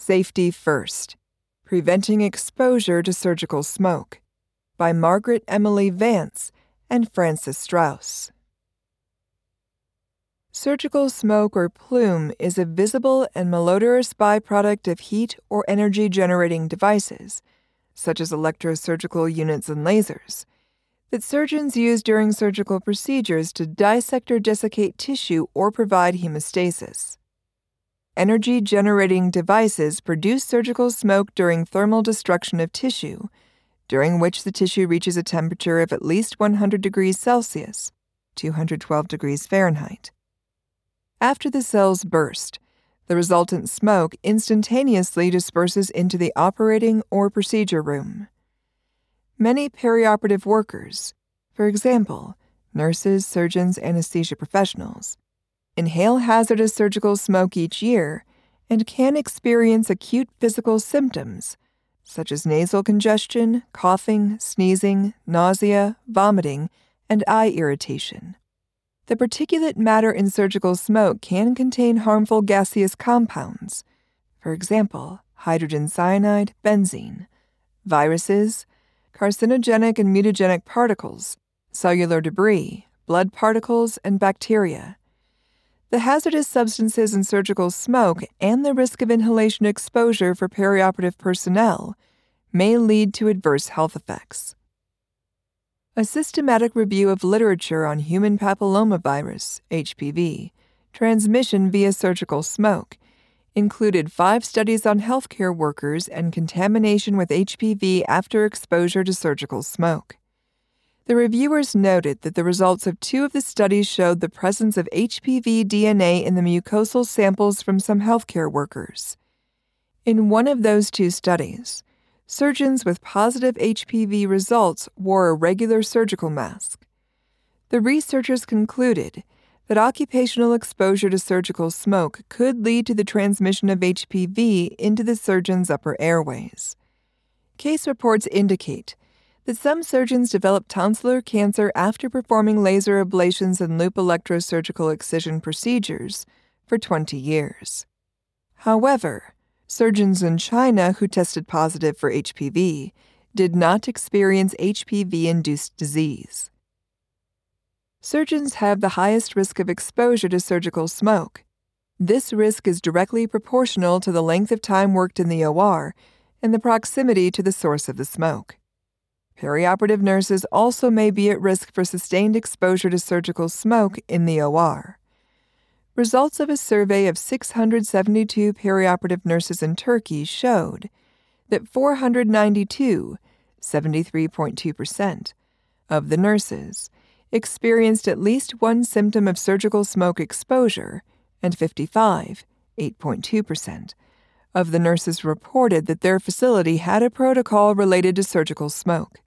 Safety First, Preventing Exposure to Surgical Smoke by Margaret Emily Vance and Frances Strauss. Surgical smoke or plume is a visible and malodorous byproduct of heat or energy-generating devices, such as electrosurgical units and lasers, that surgeons use during surgical procedures to dissect or desiccate tissue or provide hemostasis. Energy-generating devices produce surgical smoke during thermal destruction of tissue, during which the tissue reaches a temperature of at least 100 degrees Celsius, 212 degrees Fahrenheit. After the cells burst, the resultant smoke instantaneously disperses into the operating or procedure room. Many perioperative workers, for example, nurses, surgeons, anesthesia professionals, inhale hazardous surgical smoke each year and can experience acute physical symptoms such as nasal congestion, coughing, sneezing, nausea, vomiting, and eye irritation. The particulate matter in surgical smoke can contain harmful gaseous compounds, for example, hydrogen cyanide, benzene, viruses, carcinogenic and mutagenic particles, cellular debris, blood particles, and bacteria. The hazardous substances in surgical smoke and the risk of inhalation exposure for perioperative personnel may lead to adverse health effects. A systematic review of literature on human papillomavirus, HPV, transmission via surgical smoke included 5 studies on healthcare workers and contamination with HPV after exposure to surgical smoke. The reviewers noted that the results of 2 of the studies showed the presence of HPV DNA in the mucosal samples from some healthcare workers. In one of those 2 studies, surgeons with positive HPV results wore a regular surgical mask. The researchers concluded that occupational exposure to surgical smoke could lead to the transmission of HPV into the surgeon's upper airways. Case reports indicate that some surgeons develop tonsillar cancer after performing laser ablations and loop electrosurgical excision procedures for 20 years. However, surgeons in China who tested positive for HPV did not experience HPV-induced disease. Surgeons have the highest risk of exposure to surgical smoke. This risk is directly proportional to the length of time worked in the OR and the proximity to the source of the smoke. Perioperative nurses also may be at risk for sustained exposure to surgical smoke in the OR. Results of a survey of 672 perioperative nurses in Turkey showed that 492, 73.2%, of the nurses experienced at least one symptom of surgical smoke exposure, and 55, 8.2%, of the nurses reported that their facility had a protocol related to surgical smoke.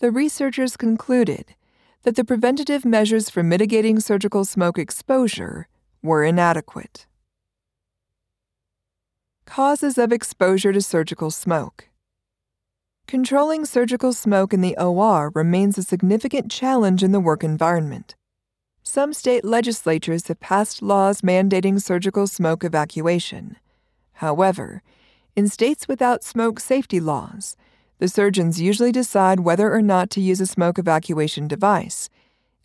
The researchers concluded that the preventative measures for mitigating surgical smoke exposure were inadequate. Causes of exposure to surgical smoke. Controlling surgical smoke in the OR remains a significant challenge in the work environment. Some state legislatures have passed laws mandating surgical smoke evacuation. However, in states without smoke safety laws, the surgeons usually decide whether or not to use a smoke evacuation device,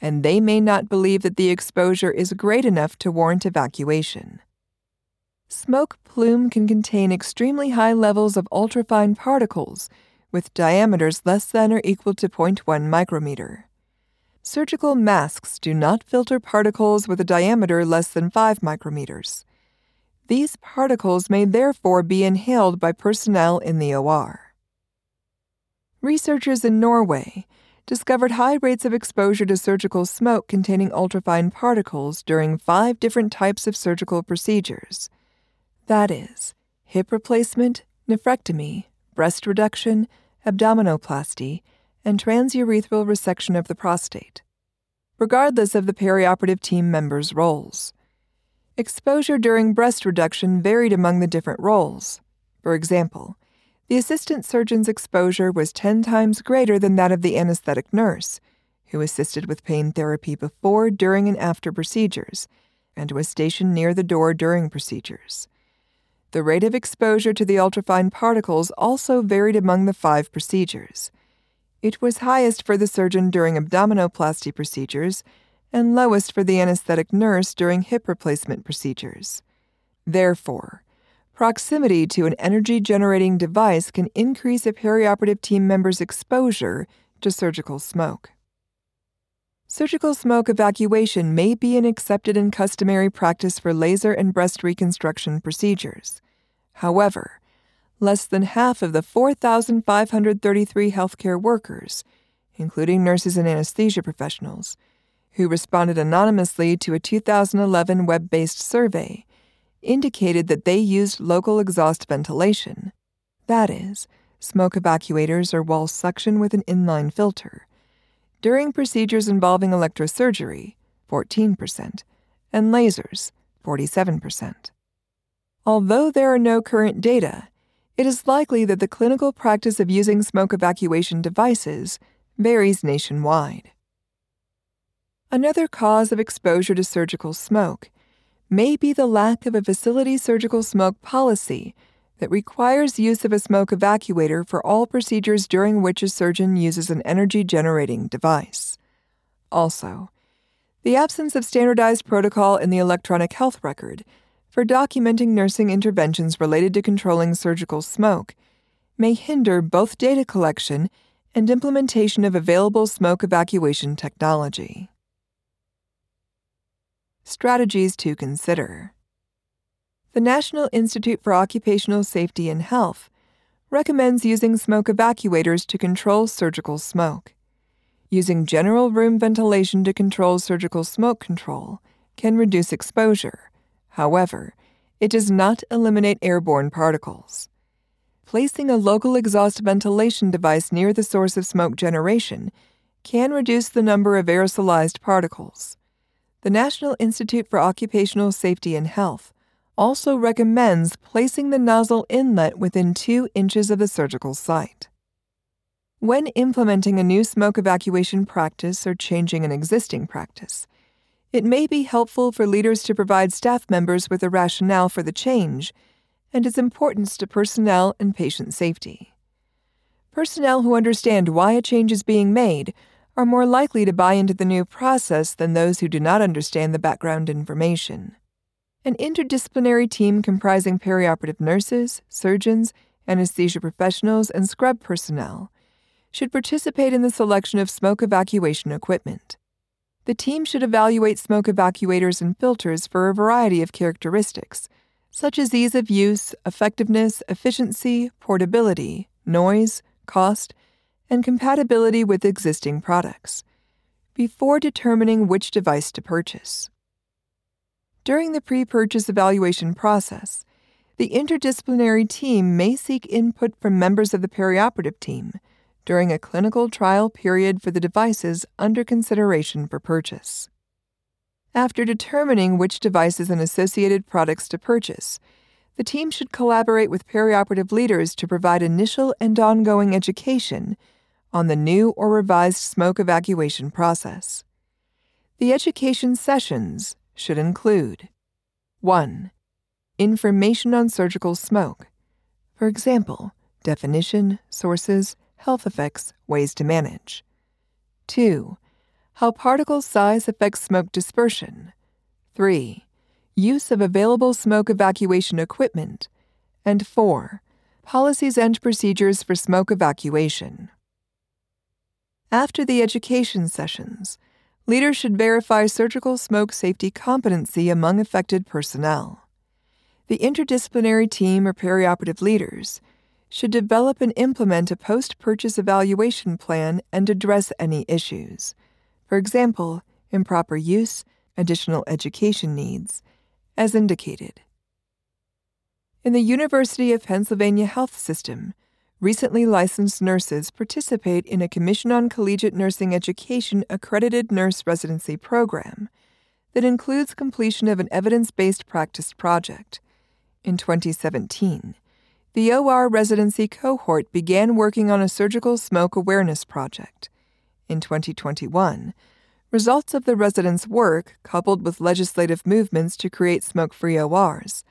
and they may not believe that the exposure is great enough to warrant evacuation. Smoke plume can contain extremely high levels of ultrafine particles with diameters less than or equal to 0.1 micrometer. Surgical masks do not filter particles with a diameter less than 5 micrometers. These particles may therefore be inhaled by personnel in the OR. Researchers in Norway discovered high rates of exposure to surgical smoke containing ultrafine particles during 5 different types of surgical procedures. That is, hip replacement, nephrectomy, breast reduction, abdominoplasty, and transurethral resection of the prostate, regardless of the perioperative team members' roles. Exposure during breast reduction varied among the different roles. For example, the assistant surgeon's exposure was 10 times greater than that of the anesthetic nurse, who assisted with pain therapy before, during, and after procedures, and was stationed near the door during procedures. The rate of exposure to the ultrafine particles also varied among the 5 procedures. It was highest for the surgeon during abdominoplasty procedures and lowest for the anesthetic nurse during hip replacement procedures. Therefore, proximity to an energy-generating device can increase a perioperative team member's exposure to surgical smoke. Surgical smoke evacuation may be an accepted and customary practice for laser and breast reconstruction procedures. However, less than half of the 4,533 healthcare workers, including nurses and anesthesia professionals, who responded anonymously to a 2011 web-based survey, indicated that they used local exhaust ventilation, that is, smoke evacuators or wall suction with an inline filter, during procedures involving electrosurgery, 14%, and lasers, 47%. Although there are no current data, it is likely that the clinical practice of using smoke evacuation devices varies nationwide. Another cause of exposure to surgical smoke may be the lack of a facility surgical smoke policy that requires use of a smoke evacuator for all procedures during which a surgeon uses an energy-generating device. Also, the absence of standardized protocol in the electronic health record for documenting nursing interventions related to controlling surgical smoke may hinder both data collection and implementation of available smoke evacuation technology. Strategies to consider. The National Institute for Occupational Safety and Health recommends using smoke evacuators to control surgical smoke. Using general room ventilation to control surgical smoke control can reduce exposure. However, it does not eliminate airborne particles. Placing a local exhaust ventilation device near the source of smoke generation can reduce the number of aerosolized particles. The National Institute for Occupational Safety and Health also recommends placing the nozzle inlet within 2 inches of the surgical site. When implementing a new smoke evacuation practice or changing an existing practice, it may be helpful for leaders to provide staff members with a rationale for the change and its importance to personnel and patient safety. Personnel who understand why a change is being made are more likely to buy into the new process than those who do not understand the background information. An interdisciplinary team comprising perioperative nurses, surgeons, anesthesia professionals, and scrub personnel should participate in the selection of smoke evacuation equipment. The team should evaluate smoke evacuators and filters for a variety of characteristics, such as ease of use, effectiveness, efficiency, portability, noise, cost, and compatibility with existing products, before determining which device to purchase. During the pre-purchase evaluation process, the interdisciplinary team may seek input from members of the perioperative team during a clinical trial period for the devices under consideration for purchase. After determining which devices and associated products to purchase, the team should collaborate with perioperative leaders to provide initial and ongoing education on the new or revised smoke evacuation process. The education sessions should include 1. Information on surgical smoke. For example, definition, sources, health effects, ways to manage. 2. How particle size affects smoke dispersion. 3. Use of available smoke evacuation equipment. And 4. Policies and procedures for smoke evacuation. After the education sessions, leaders should verify surgical smoke safety competency among affected personnel. The interdisciplinary team or perioperative leaders should develop and implement a post-purchase evaluation plan and address any issues. For example, improper use, additional education needs, as indicated. In the University of Pennsylvania Health System, recently licensed nurses participate in a Commission on Collegiate Nursing Education accredited nurse residency program that includes completion of an evidence-based practice project. In 2017, the OR residency cohort began working on a surgical smoke awareness project. In 2021, results of the residents' work, coupled with legislative movements to create smoke-free ORs,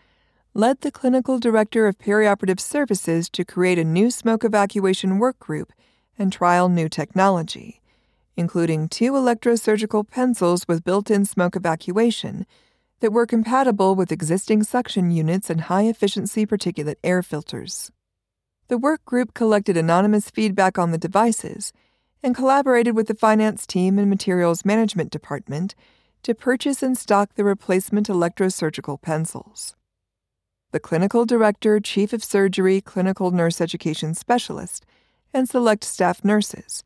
led the clinical director of perioperative services to create a new smoke evacuation work group and trial new technology, including 2 electrosurgical pencils with built-in smoke evacuation that were compatible with existing suction units and high-efficiency particulate air filters. The work group collected anonymous feedback on the devices and collaborated with the finance team and materials management department to purchase and stock the replacement electrosurgical pencils. The clinical director, chief of surgery, clinical nurse education specialist, and select staff nurses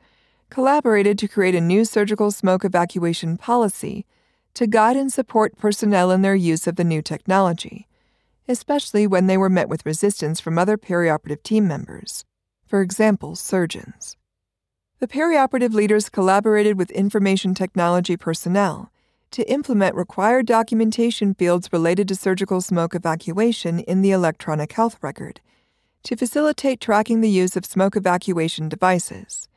collaborated to create a new surgical smoke evacuation policy to guide and support personnel in their use of the new technology, especially when they were met with resistance from other perioperative team members, for example, surgeons. The perioperative leaders collaborated with information technology personnel to implement required documentation fields related to surgical smoke evacuation in the electronic health record to facilitate tracking the use of smoke evacuation devices.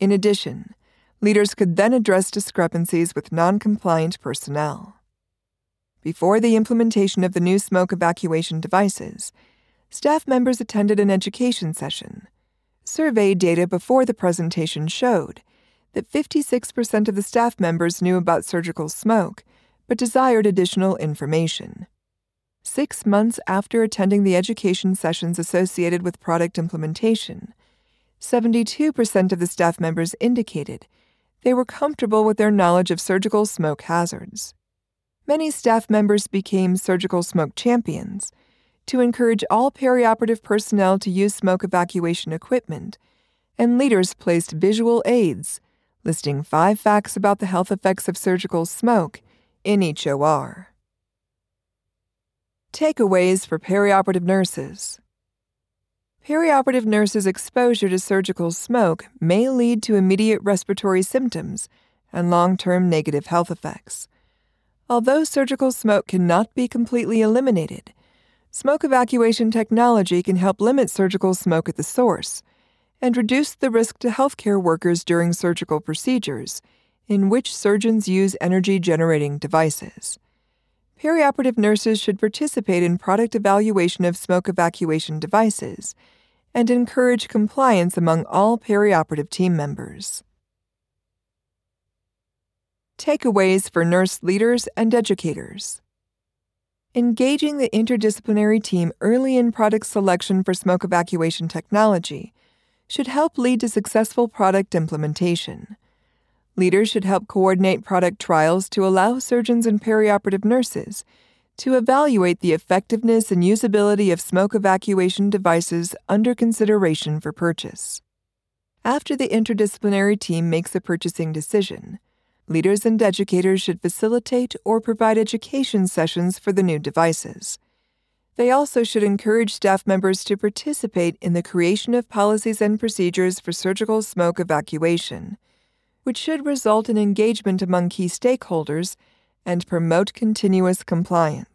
In addition, leaders could then address discrepancies with non-compliant personnel. Before the implementation of the new smoke evacuation devices, staff members attended an education session. Survey data before the presentation showed that 56% of the staff members knew about surgical smoke, but desired additional information. 6 months after attending the education sessions associated with product implementation, 72% of the staff members indicated they were comfortable with their knowledge of surgical smoke hazards. Many staff members became surgical smoke champions to encourage all perioperative personnel to use smoke evacuation equipment, and leaders placed visual aids listing 5 facts about the health effects of surgical smoke in each OR. Takeaways for perioperative nurses. Perioperative nurses' exposure to surgical smoke may lead to immediate respiratory symptoms and long-term negative health effects. Although surgical smoke cannot be completely eliminated, smoke evacuation technology can help limit surgical smoke at the source and reduce the risk to healthcare workers during surgical procedures in which surgeons use energy-generating devices. Perioperative nurses should participate in product evaluation of smoke evacuation devices and encourage compliance among all perioperative team members. Takeaways for nurse leaders and educators. Engaging the interdisciplinary team early in product selection for smoke evacuation technology should help lead to successful product implementation. Leaders should help coordinate product trials to allow surgeons and perioperative nurses to evaluate the effectiveness and usability of smoke evacuation devices under consideration for purchase. After the interdisciplinary team makes a purchasing decision, leaders and educators should facilitate or provide education sessions for the new devices. They also should encourage staff members to participate in the creation of policies and procedures for surgical smoke evacuation, which should result in engagement among key stakeholders and promote continuous compliance.